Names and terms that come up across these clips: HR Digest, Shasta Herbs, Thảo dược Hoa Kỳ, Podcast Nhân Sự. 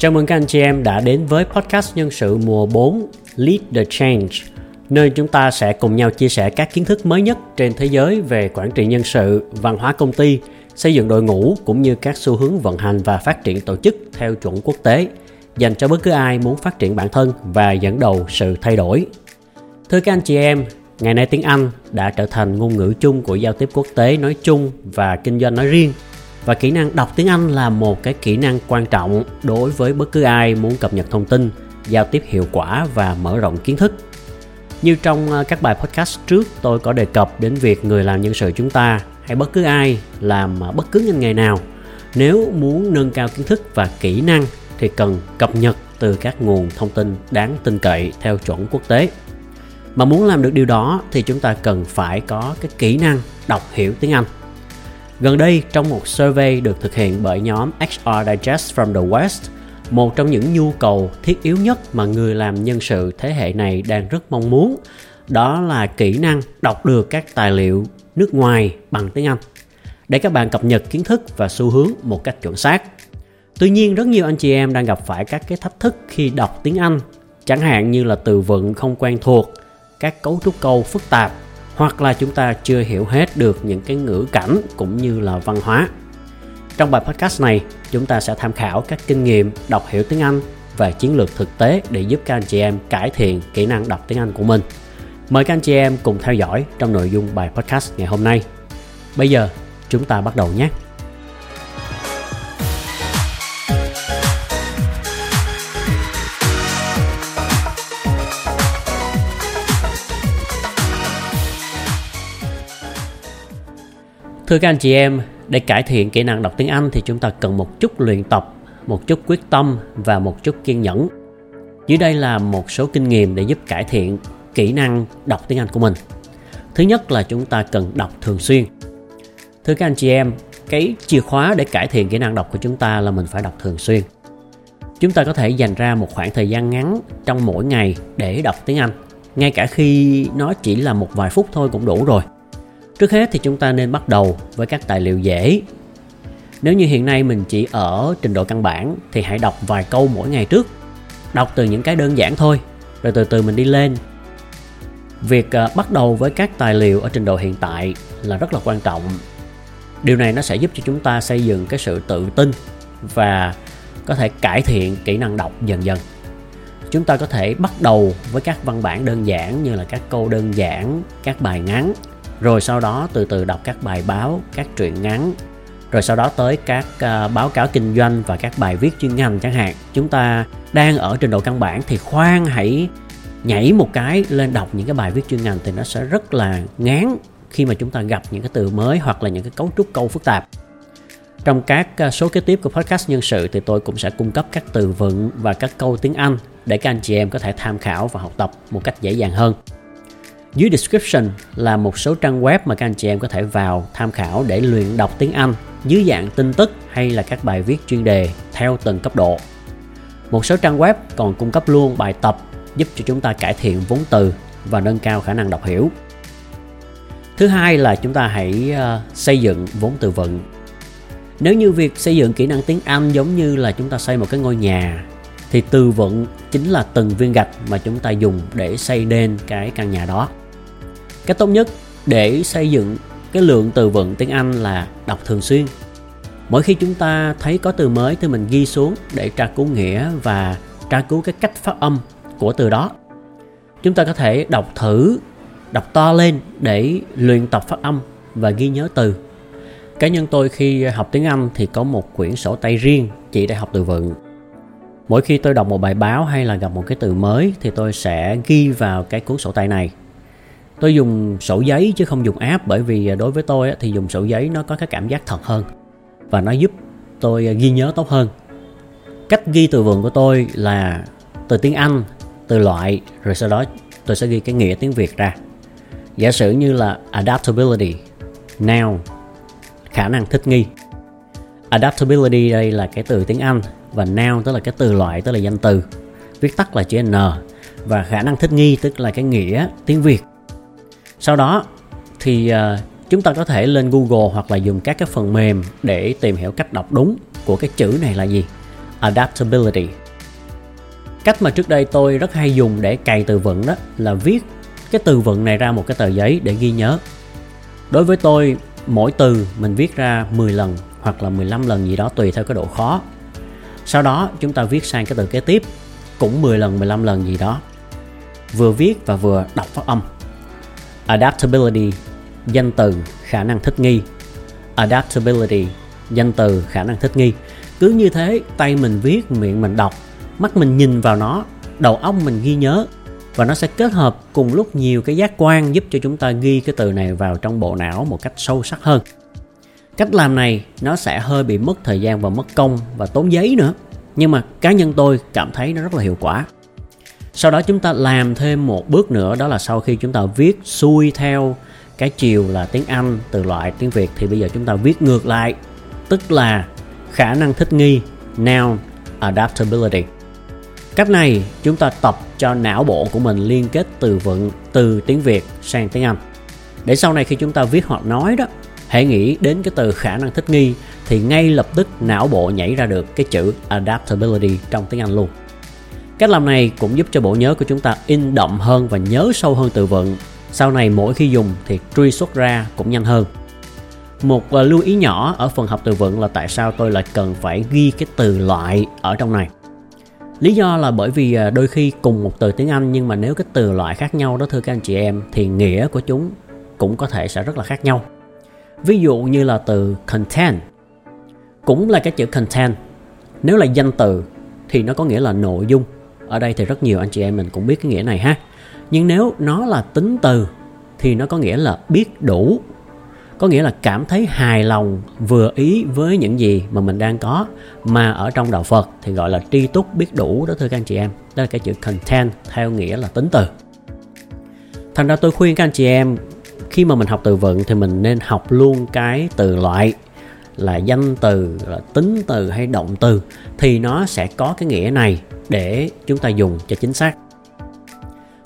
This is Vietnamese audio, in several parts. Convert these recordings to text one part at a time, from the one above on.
Chào mừng các anh chị em đã đến với Podcast Nhân Sự mùa 4 Lead the Change, nơi chúng ta sẽ cùng nhau chia sẻ các kiến thức mới nhất trên thế giới về quản trị nhân sự, văn hóa công ty, xây dựng đội ngũ cũng như các xu hướng vận hành và phát triển tổ chức theo chuẩn quốc tế, dành cho bất cứ ai muốn phát triển bản thân và dẫn đầu sự thay đổi. Thưa các anh chị em, ngày nay tiếng Anh đã trở thành ngôn ngữ chung của giao tiếp quốc tế nói chung và kinh doanh nói riêng. Và kỹ năng đọc tiếng Anh là một cái kỹ năng quan trọng đối với bất cứ ai muốn cập nhật thông tin, giao tiếp hiệu quả và mở rộng kiến thức. Như trong các bài podcast trước, tôi có đề cập đến việc người làm nhân sự chúng ta hay bất cứ ai làm bất cứ ngành nghề nào, nếu muốn nâng cao kiến thức và kỹ năng thì cần cập nhật từ các nguồn thông tin đáng tin cậy theo chuẩn quốc tế. Mà muốn làm được điều đó thì chúng ta cần phải có cái kỹ năng đọc hiểu tiếng Anh. Gần đây, trong một survey được thực hiện bởi nhóm HR Digest from the West, một trong những nhu cầu thiết yếu nhất mà người làm nhân sự thế hệ này đang rất mong muốn, đó là kỹ năng đọc được các tài liệu nước ngoài bằng tiếng Anh, để các bạn cập nhật kiến thức và xu hướng một cách chuẩn xác. Tuy nhiên, rất nhiều anh chị em đang gặp phải các cái thách thức khi đọc tiếng Anh, chẳng hạn như là từ vựng không quen thuộc, các cấu trúc câu phức tạp, hoặc là chúng ta chưa hiểu hết được những cái ngữ cảnh cũng như là văn hóa. Trong bài podcast này, chúng ta sẽ tham khảo các kinh nghiệm đọc hiểu tiếng Anh và chiến lược thực tế để giúp các anh chị em cải thiện kỹ năng đọc tiếng Anh của mình. Mời các anh chị em cùng theo dõi trong nội dung bài podcast ngày hôm nay. Bây giờ, chúng ta bắt đầu nhé! Thưa các anh chị em, để cải thiện kỹ năng đọc tiếng Anh thì chúng ta cần một chút luyện tập, một chút quyết tâm và một chút kiên nhẫn. Dưới đây là một số kinh nghiệm để giúp cải thiện kỹ năng đọc tiếng Anh của mình. Thứ nhất là chúng ta cần đọc thường xuyên. Thưa các anh chị em, cái chìa khóa để cải thiện kỹ năng đọc của chúng ta là mình phải đọc thường xuyên. Chúng ta có thể dành ra một khoảng thời gian ngắn trong mỗi ngày để đọc tiếng Anh, ngay cả khi nó chỉ là một vài phút thôi cũng đủ rồi. Trước hết thì chúng ta nên bắt đầu với các tài liệu dễ. Nếu như hiện nay mình chỉ ở trình độ căn bản thì hãy đọc vài câu mỗi ngày trước. Đọc từ những cái đơn giản thôi, rồi từ từ mình đi lên. Việc bắt đầu với các tài liệu ở trình độ hiện tại là rất là quan trọng. Điều này nó sẽ giúp cho chúng ta xây dựng cái sự tự tin và có thể cải thiện kỹ năng đọc dần dần. Chúng ta có thể bắt đầu với các văn bản đơn giản như là các câu đơn giản, các bài ngắn. Rồi sau đó từ từ đọc các bài báo, các truyện ngắn. Rồi sau đó tới các báo cáo kinh doanh và các bài viết chuyên ngành chẳng hạn. Chúng ta đang ở trình độ căn bản thì khoan hãy nhảy một cái lên đọc những cái bài viết chuyên ngành thì nó sẽ rất là ngán khi mà chúng ta gặp những cái từ mới hoặc là những cái cấu trúc câu phức tạp. Trong các số kế tiếp của podcast nhân sự thì tôi cũng sẽ cung cấp các từ vựng và các câu tiếng Anh để các anh chị em có thể tham khảo và học tập một cách dễ dàng hơn. Dưới description là một số trang web mà các anh chị em có thể vào tham khảo để luyện đọc tiếng Anh dưới dạng tin tức hay là các bài viết chuyên đề theo từng cấp độ. Một số trang web còn cung cấp luôn bài tập giúp cho chúng ta cải thiện vốn từ và nâng cao khả năng đọc hiểu. Thứ hai là chúng ta hãy xây dựng vốn từ vựng. Nếu như việc xây dựng kỹ năng tiếng Anh giống như là chúng ta xây một cái ngôi nhà, thì từ vựng chính là từng viên gạch mà chúng ta dùng để xây nên cái căn nhà đó. Cách tốt nhất để xây dựng cái lượng từ vựng tiếng Anh là đọc thường xuyên. Mỗi khi chúng ta thấy có từ mới thì mình ghi xuống để tra cứu nghĩa và tra cứu cái cách phát âm của từ đó. Chúng ta có thể đọc thử, đọc to lên để luyện tập phát âm và ghi nhớ từ. Cá nhân tôi khi học tiếng Anh thì có một quyển sổ tay riêng chỉ để học từ vựng. Mỗi khi tôi đọc một bài báo hay là gặp một cái từ mới thì tôi sẽ ghi vào cái cuốn sổ tay này. Tôi dùng sổ giấy chứ không dùng app, bởi vì đối với tôi thì dùng sổ giấy nó có cái cảm giác thật hơn và nó giúp tôi ghi nhớ tốt hơn. Cách ghi từ vựng của tôi là từ tiếng Anh, từ loại, rồi sau đó tôi sẽ ghi cái nghĩa tiếng Việt ra. Giả sử như là adaptability, noun, khả năng thích nghi. Adaptability đây là cái từ tiếng Anh và noun tức là cái từ loại, tức là danh từ, viết tắt là chữ N, và khả năng thích nghi tức là cái nghĩa tiếng Việt. Sau đó thì chúng ta có thể lên Google hoặc là dùng các cái phần mềm để tìm hiểu cách đọc đúng của cái chữ này là gì. adaptability. Cách mà trước đây tôi rất hay dùng để cày từ vựng đó là viết cái từ vựng này ra một cái tờ giấy để ghi nhớ. Đối với tôi, mỗi từ mình viết ra 10 lần hoặc là 15 lần gì đó tùy theo cái độ khó. Sau đó chúng ta viết sang cái từ kế tiếp, cũng 10 lần, 15 lần gì đó. Vừa viết và vừa đọc phát âm. Adaptability, danh từ khả năng thích nghi. Adaptability, danh từ khả năng thích nghi. Cứ như thế, tay mình viết, miệng mình đọc, mắt mình nhìn vào nó, đầu óc mình ghi nhớ. Và nó sẽ kết hợp cùng lúc nhiều cái giác quan giúp cho chúng ta ghi cái từ này vào trong bộ não một cách sâu sắc hơn. Cách làm này nó sẽ hơi bị mất thời gian và mất công và tốn giấy nữa. Nhưng mà cá nhân tôi cảm thấy nó rất là hiệu quả. Sau đó chúng ta làm thêm một bước nữa, đó là sau khi chúng ta viết xuôi theo cái chiều là tiếng Anh, từ loại tiếng Việt, thì bây giờ chúng ta viết ngược lại. Tức là khả năng thích nghi, noun adaptability. Cách này chúng ta tập cho não bộ của mình liên kết từ vựng từ tiếng Việt sang tiếng Anh. Để sau này khi chúng ta viết hoặc nói đó, hãy nghĩ đến cái từ khả năng thích nghi thì ngay lập tức não bộ nhảy ra được cái chữ adaptability trong tiếng Anh luôn. Cách làm này cũng giúp cho bộ nhớ của chúng ta in đậm hơn và nhớ sâu hơn từ vựng. Sau này mỗi khi dùng thì truy xuất ra cũng nhanh hơn. Một lưu ý nhỏ ở phần học từ vựng là tại sao tôi lại cần phải ghi cái từ loại ở trong này. Lý do là bởi vì đôi khi cùng một từ tiếng Anh nhưng mà nếu cái từ loại khác nhau đó thưa các anh chị em, thì nghĩa của chúng cũng có thể sẽ rất là khác nhau. Ví dụ như là từ content, cũng là cái chữ content, nếu là danh từ thì nó có nghĩa là nội dung. Ở đây thì rất nhiều anh chị em mình cũng biết cái nghĩa này ha. Nhưng nếu nó là tính từ thì nó có nghĩa là biết đủ, có nghĩa là cảm thấy hài lòng, vừa ý với những gì mà mình đang có, mà ở trong đạo Phật thì gọi là tri túc biết đủ đó thưa các anh chị em. Đó là cái chữ content theo nghĩa là tính từ. Thành ra tôi khuyên các anh chị em khi mà mình học từ vựng thì mình nên học luôn cái từ loại là danh từ, là tính từ hay động từ, thì nó sẽ có cái nghĩa này để chúng ta dùng cho chính xác.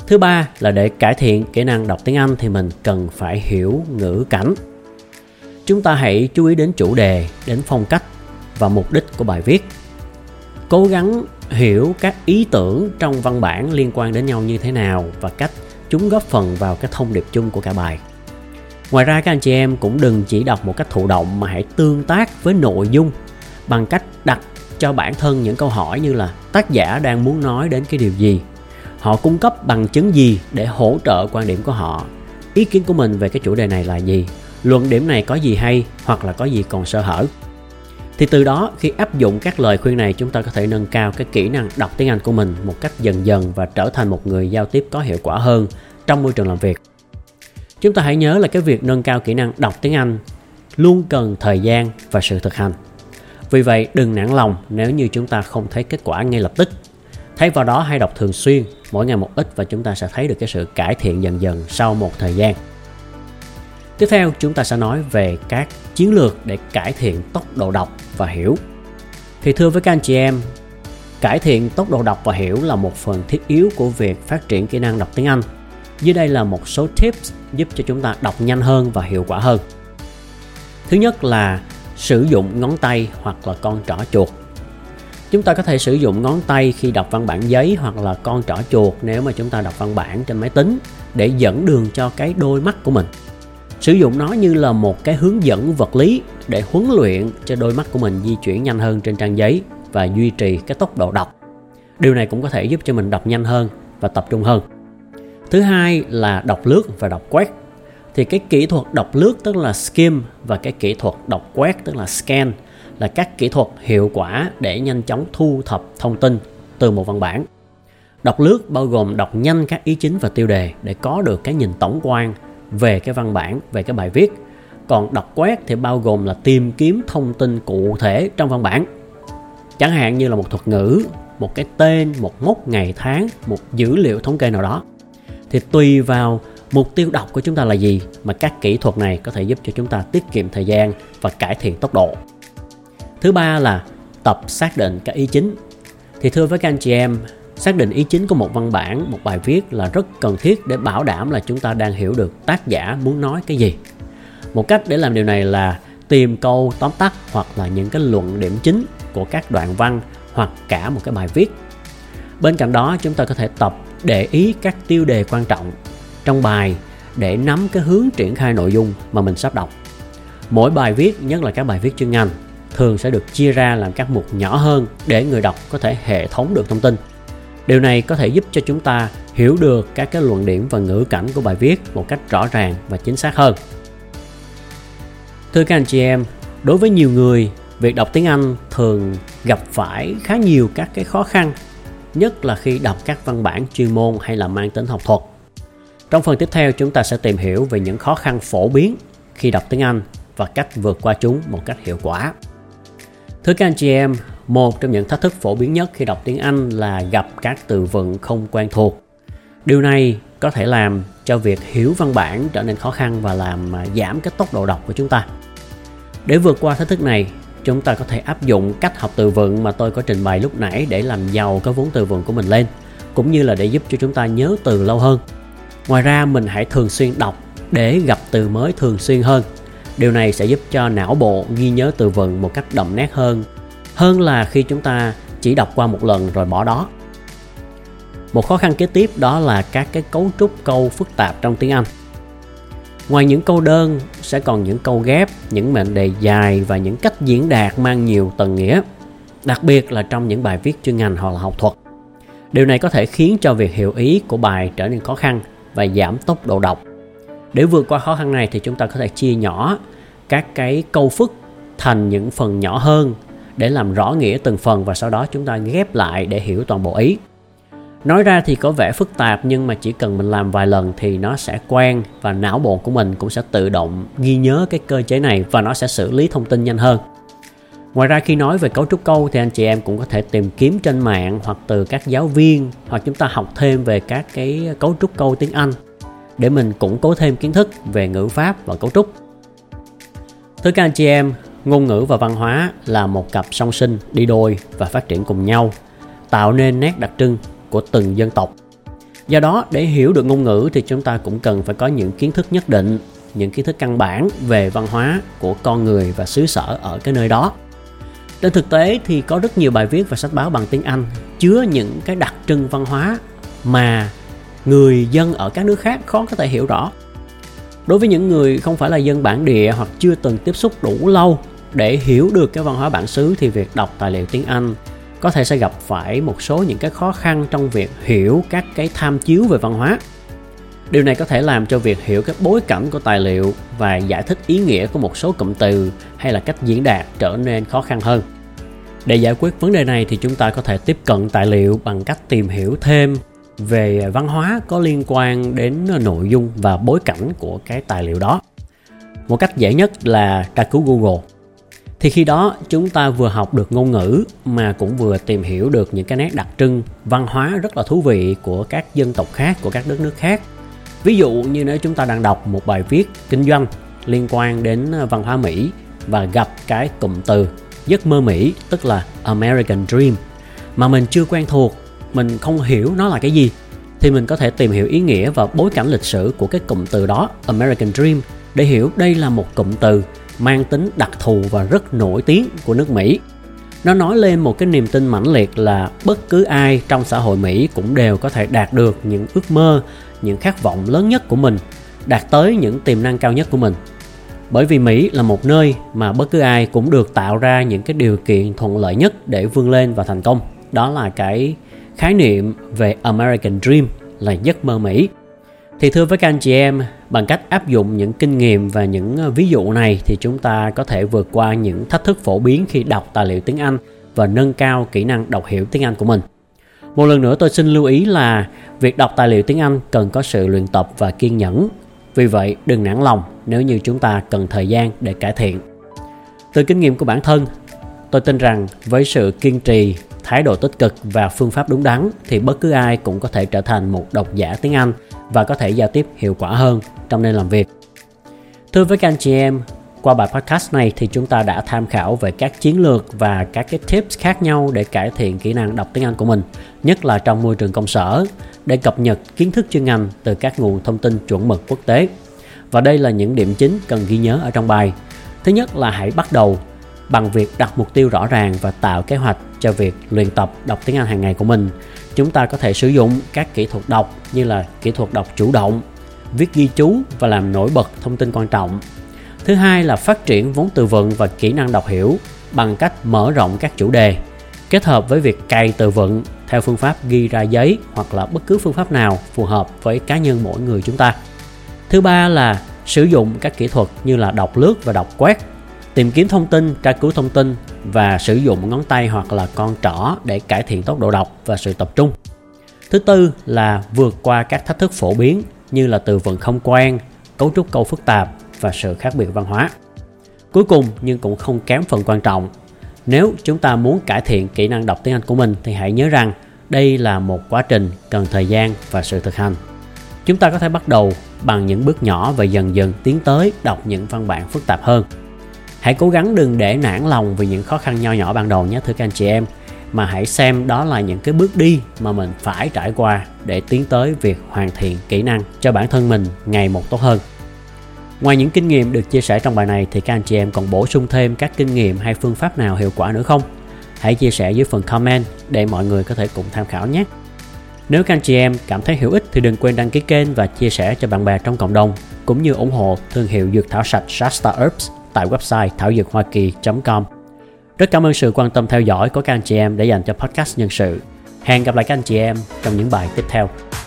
Thứ ba là để cải thiện kỹ năng đọc tiếng Anh thì mình cần phải hiểu ngữ cảnh. Chúng ta hãy chú ý đến chủ đề, đến phong cách và mục đích của bài viết. Cố gắng hiểu các ý tưởng trong văn bản liên quan đến nhau như thế nào và cách chúng góp phần vào cái thông điệp chung của cả bài. Ngoài ra các anh chị em cũng đừng chỉ đọc một cách thụ động mà hãy tương tác với nội dung bằng cách đặt cho bản thân những câu hỏi như là tác giả đang muốn nói đến cái điều gì, họ cung cấp bằng chứng gì để hỗ trợ quan điểm của họ, ý kiến của mình về cái chủ đề này là gì, luận điểm này có gì hay hoặc là có gì còn sơ hở. Thì từ đó khi áp dụng các lời khuyên này, chúng ta có thể nâng cao cái kỹ năng đọc tiếng Anh của mình một cách dần dần và trở thành một người giao tiếp có hiệu quả hơn trong môi trường làm việc. Chúng ta hãy nhớ là cái việc nâng cao kỹ năng đọc tiếng Anh luôn cần thời gian và sự thực hành. Vì vậy đừng nản lòng nếu như chúng ta không thấy kết quả ngay lập tức. Thay vào đó hãy đọc thường xuyên, mỗi ngày một ít, và chúng ta sẽ thấy được cái sự cải thiện dần dần sau một thời gian. Tiếp theo chúng ta sẽ nói về các chiến lược để cải thiện tốc độ đọc và hiểu. Thì thưa với các anh chị em, cải thiện tốc độ đọc và hiểu là một phần thiết yếu của việc phát triển kỹ năng đọc tiếng Anh. Dưới đây là một số tips giúp cho chúng ta đọc nhanh hơn và hiệu quả hơn. Thứ nhất là sử dụng ngón tay hoặc là con trỏ chuột. Chúng ta có thể sử dụng ngón tay khi đọc văn bản giấy hoặc là con trỏ chuột nếu mà chúng ta đọc văn bản trên máy tính để dẫn đường cho cái đôi mắt của mình. Sử dụng nó như là một cái hướng dẫn vật lý để huấn luyện cho đôi mắt của mình di chuyển nhanh hơn trên trang giấy và duy trì cái tốc độ đọc. Điều này cũng có thể giúp cho mình đọc nhanh hơn và tập trung hơn. Thứ hai là đọc lướt và đọc quét. Thì cái kỹ thuật đọc lướt tức là skim và cái kỹ thuật đọc quét tức là scan là các kỹ thuật hiệu quả để nhanh chóng thu thập thông tin từ một văn bản. Đọc lướt bao gồm đọc nhanh các ý chính và tiêu đề để có được cái nhìn tổng quan về cái văn bản, về cái bài viết. Còn đọc quét thì bao gồm là tìm kiếm thông tin cụ thể trong văn bản. Chẳng hạn như là một thuật ngữ, một cái tên, một mốc ngày tháng, một dữ liệu thống kê nào đó. Thì tùy vào mục tiêu đọc của chúng ta là gì mà các kỹ thuật này có thể giúp cho chúng ta tiết kiệm thời gian và cải thiện tốc độ. Thứ ba là tập xác định các ý chính. Thì thưa với các anh chị em, xác định ý chính của một văn bản, một bài viết là rất cần thiết để bảo đảm là chúng ta đang hiểu được tác giả muốn nói cái gì. Một cách để làm điều này là tìm câu tóm tắt hoặc là những cái luận điểm chính của các đoạn văn hoặc cả một cái bài viết. Bên cạnh đó, chúng ta có thể tập để ý các tiêu đề quan trọng trong bài để nắm cái hướng triển khai nội dung mà mình sắp đọc. Mỗi bài viết, nhất là các bài viết chuyên ngành, thường sẽ được chia ra làm các mục nhỏ hơn để người đọc có thể hệ thống được thông tin. Điều này có thể giúp cho chúng ta hiểu được các cái luận điểm và ngữ cảnh của bài viết một cách rõ ràng và chính xác hơn. Thưa các anh chị em, đối với nhiều người, việc đọc tiếng Anh thường gặp phải khá nhiều các cái khó khăn, nhất là khi đọc các văn bản chuyên môn hay là mang tính học thuật. Trong phần tiếp theo, chúng ta sẽ tìm hiểu về những khó khăn phổ biến khi đọc tiếng Anh và cách vượt qua chúng một cách hiệu quả. Thưa các anh chị em, một trong những thách thức phổ biến nhất khi đọc tiếng Anh là gặp các từ vựng không quen thuộc. Điều này có thể làm cho việc hiểu văn bản trở nên khó khăn và làm giảm cái tốc độ đọc của chúng ta. Để vượt qua thách thức này, chúng ta có thể áp dụng cách học từ vựng mà tôi có trình bày lúc nãy để làm giàu cái vốn từ vựng của mình lên, cũng như là để giúp cho chúng ta nhớ từ lâu hơn. Ngoài ra, mình hãy thường xuyên đọc để gặp từ mới thường xuyên hơn. Điều này sẽ giúp cho não bộ ghi nhớ từ vựng một cách đậm nét hơn là khi chúng ta chỉ đọc qua một lần rồi bỏ đó. Một khó khăn kế tiếp đó là các cái cấu trúc câu phức tạp trong tiếng Anh. Ngoài những câu đơn, sẽ còn những câu ghép, những mệnh đề dài và những cách diễn đạt mang nhiều tầng nghĩa, đặc biệt là trong những bài viết chuyên ngành hoặc là học thuật. Điều này có thể khiến cho việc hiểu ý của bài trở nên khó khăn và giảm tốc độ đọc. Để vượt qua khó khăn này thì chúng ta có thể chia nhỏ các cái câu phức thành những phần nhỏ hơn để làm rõ nghĩa từng phần và sau đó chúng ta ghép lại để hiểu toàn bộ ý. Nói ra thì có vẻ phức tạp nhưng mà chỉ cần mình làm vài lần thì nó sẽ quen và não bộ của mình cũng sẽ tự động ghi nhớ cái cơ chế này và nó sẽ xử lý thông tin nhanh hơn. Ngoài ra, khi nói về cấu trúc câu thì anh chị em cũng có thể tìm kiếm trên mạng hoặc từ các giáo viên, hoặc chúng ta học thêm về các cái cấu trúc câu tiếng Anh để mình củng cố thêm kiến thức về ngữ pháp và cấu trúc. Thưa các anh chị em, ngôn ngữ và văn hóa là một cặp song sinh đi đôi và phát triển cùng nhau, tạo nên nét đặc trưng của từng dân tộc. Do đó, để hiểu được ngôn ngữ thì chúng ta cũng cần phải có những kiến thức nhất định, những kiến thức căn bản về văn hóa của con người và xứ sở ở cái nơi đó. Trên thực tế thì có rất nhiều bài viết và sách báo bằng tiếng Anh chứa những cái đặc trưng văn hóa mà người dân ở các nước khác khó có thể hiểu rõ. Đối với những người không phải là dân bản địa hoặc chưa từng tiếp xúc đủ lâu để hiểu được cái văn hóa bản xứ thì việc đọc tài liệu tiếng Anh có thể sẽ gặp phải một số những cái khó khăn trong việc hiểu các cái tham chiếu về văn hóa. Điều này có thể làm cho việc hiểu các bối cảnh của tài liệu và giải thích ý nghĩa của một số cụm từ hay là cách diễn đạt trở nên khó khăn hơn. Để giải quyết vấn đề này thì chúng ta có thể tiếp cận tài liệu bằng cách tìm hiểu thêm về văn hóa có liên quan đến nội dung và bối cảnh của cái tài liệu đó. Một cách dễ nhất là tra cứu Google. Thì khi đó chúng ta vừa học được ngôn ngữ mà cũng vừa tìm hiểu được những cái nét đặc trưng văn hóa rất là thú vị của các dân tộc khác, của các đất nước khác. Ví dụ như nếu chúng ta đang đọc một bài viết kinh doanh liên quan đến văn hóa Mỹ và gặp cái cụm từ giấc mơ Mỹ, tức là American Dream, mà mình chưa quen thuộc, mình không hiểu nó là cái gì, thì mình có thể tìm hiểu ý nghĩa và bối cảnh lịch sử của cái cụm từ đó, American Dream, để hiểu đây là một cụm từ mang tính đặc thù và rất nổi tiếng của nước Mỹ. Nó nói lên một cái niềm tin mãnh liệt là bất cứ ai trong xã hội Mỹ cũng đều có thể đạt được những ước mơ, những khát vọng lớn nhất của mình, đạt tới những tiềm năng cao nhất của mình. Bởi vì Mỹ là một nơi mà bất cứ ai cũng được tạo ra những cái điều kiện thuận lợi nhất để vươn lên và thành công. Đó là cái khái niệm về American Dream, là giấc mơ Mỹ. Thì thưa với các anh chị em, bằng cách áp dụng những kinh nghiệm và những ví dụ này thì chúng ta có thể vượt qua những thách thức phổ biến khi đọc tài liệu tiếng Anh và nâng cao kỹ năng đọc hiểu tiếng Anh của mình. Một lần nữa tôi xin lưu ý là việc đọc tài liệu tiếng Anh cần có sự luyện tập và kiên nhẫn. Vì vậy đừng nản lòng nếu như chúng ta cần thời gian để cải thiện. Từ kinh nghiệm của bản thân, tôi tin rằng với sự kiên trì, thái độ tích cực và phương pháp đúng đắn thì bất cứ ai cũng có thể trở thành một độc giả tiếng Anh và có thể giao tiếp hiệu quả hơn trong nơi làm việc. Thưa với các anh chị em, qua bài podcast này thì chúng ta đã tham khảo về các chiến lược và các cái tips khác nhau để cải thiện kỹ năng đọc tiếng Anh của mình, nhất là trong môi trường công sở, để cập nhật kiến thức chuyên ngành từ các nguồn thông tin chuẩn mực quốc tế. Và đây là những điểm chính cần ghi nhớ ở trong bài. Thứ nhất là hãy bắt đầu bằng việc đặt mục tiêu rõ ràng và tạo kế hoạch cho việc luyện tập đọc tiếng Anh hàng ngày của mình. Chúng ta có thể sử dụng các kỹ thuật đọc như là kỹ thuật đọc chủ động, viết ghi chú và làm nổi bật thông tin quan trọng. Thứ hai là phát triển vốn từ vựng và kỹ năng đọc hiểu bằng cách mở rộng các chủ đề, kết hợp với việc cày từ vựng theo phương pháp ghi ra giấy hoặc là bất cứ phương pháp nào phù hợp với cá nhân mỗi người chúng ta. Thứ ba là sử dụng các kỹ thuật như là đọc lướt và đọc quét, tìm kiếm thông tin, tra cứu thông tin và sử dụng ngón tay hoặc là con trỏ để cải thiện tốc độ đọc và sự tập trung. Thứ tư là vượt qua các thách thức phổ biến như là từ vựng không quen, cấu trúc câu phức tạp và sự khác biệt văn hóa. Cuối cùng nhưng cũng không kém phần quan trọng, nếu chúng ta muốn cải thiện kỹ năng đọc tiếng Anh của mình thì hãy nhớ rằng đây là một quá trình cần thời gian và sự thực hành. Chúng ta có thể bắt đầu bằng những bước nhỏ và dần dần tiến tới đọc những văn bản phức tạp hơn. Hãy cố gắng đừng để nản lòng vì những khó khăn nho nhỏ ban đầu nhé thưa các anh chị em, mà hãy xem đó là những cái bước đi mà mình phải trải qua để tiến tới việc hoàn thiện kỹ năng cho bản thân mình ngày một tốt hơn. Ngoài những kinh nghiệm được chia sẻ trong bài này thì các anh chị em còn bổ sung thêm các kinh nghiệm hay phương pháp nào hiệu quả nữa không? Hãy chia sẻ dưới phần comment để mọi người có thể cùng tham khảo nhé. Nếu các anh chị em cảm thấy hữu ích thì đừng quên đăng ký kênh và chia sẻ cho bạn bè trong cộng đồng, cũng như ủng hộ thương hiệu dược thảo sạch Shasta Herbs tại website thảo dược hoa kỳ.com. Rất cảm ơn sự quan tâm theo dõi của các anh chị em đã dành cho podcast nhân sự. Hẹn gặp lại các anh chị em trong những bài tiếp theo.